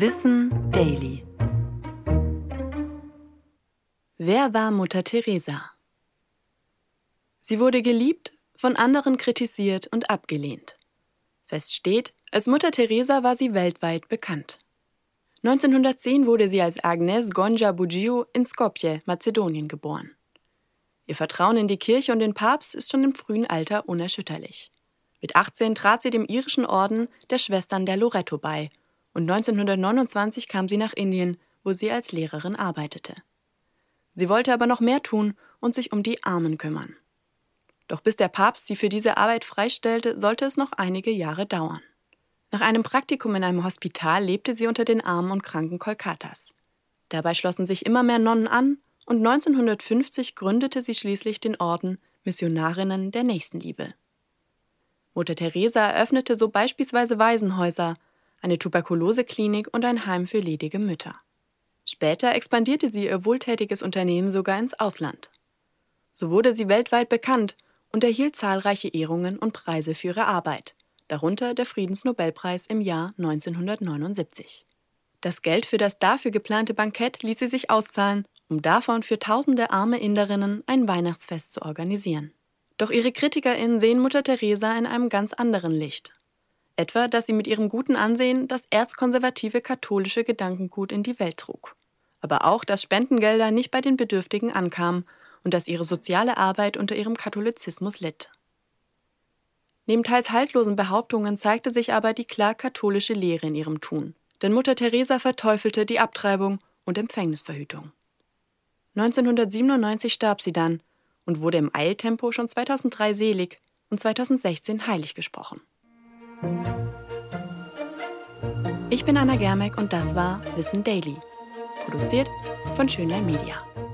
Wissen Daily. Wer war Mutter Teresa? Sie wurde geliebt, von anderen kritisiert und abgelehnt. Fest steht, als Mutter Teresa war sie weltweit bekannt. 1910 wurde sie als Agnes Gonxha Bugio in Skopje, Mazedonien, geboren. Ihr Vertrauen in die Kirche und den Papst ist schon im frühen Alter unerschütterlich. Mit 18 trat sie dem irischen Orden der Schwestern der Loreto bei und 1929 kam sie nach Indien, wo sie als Lehrerin arbeitete. Sie wollte aber noch mehr tun und sich um die Armen kümmern. Doch bis der Papst sie für diese Arbeit freistellte, sollte es noch einige Jahre dauern. Nach einem Praktikum in einem Hospital lebte sie unter den Armen und Kranken Kolkatas. Dabei schlossen sich immer mehr Nonnen an und 1950 gründete sie schließlich den Orden Missionarinnen der Nächstenliebe. Mutter Teresa eröffnete so beispielsweise Waisenhäuser, eine Tuberkuloseklinik und ein Heim für ledige Mütter. Später expandierte sie ihr wohltätiges Unternehmen sogar ins Ausland. So wurde sie weltweit bekannt und erhielt zahlreiche Ehrungen und Preise für ihre Arbeit, darunter der Friedensnobelpreis im Jahr 1979. Das Geld für das dafür geplante Bankett ließ sie sich auszahlen, um davon für tausende arme Inderinnen ein Weihnachtsfest zu organisieren. Doch ihre KritikerInnen sehen Mutter Teresa in einem ganz anderen Licht. Etwa, dass sie mit ihrem guten Ansehen das erzkonservative katholische Gedankengut in die Welt trug. Aber auch, dass Spendengelder nicht bei den Bedürftigen ankamen und dass ihre soziale Arbeit unter ihrem Katholizismus litt. Neben teils haltlosen Behauptungen zeigte sich aber die klar katholische Lehre in ihrem Tun. Denn Mutter Teresa verteufelte die Abtreibung und Empfängnisverhütung. 1997 starb sie dann und wurde im Eiltempo schon 2003 selig und 2016 heilig gesprochen. Ich bin Anna Germeck und das war Wissen Daily, produziert von Schönlein Media.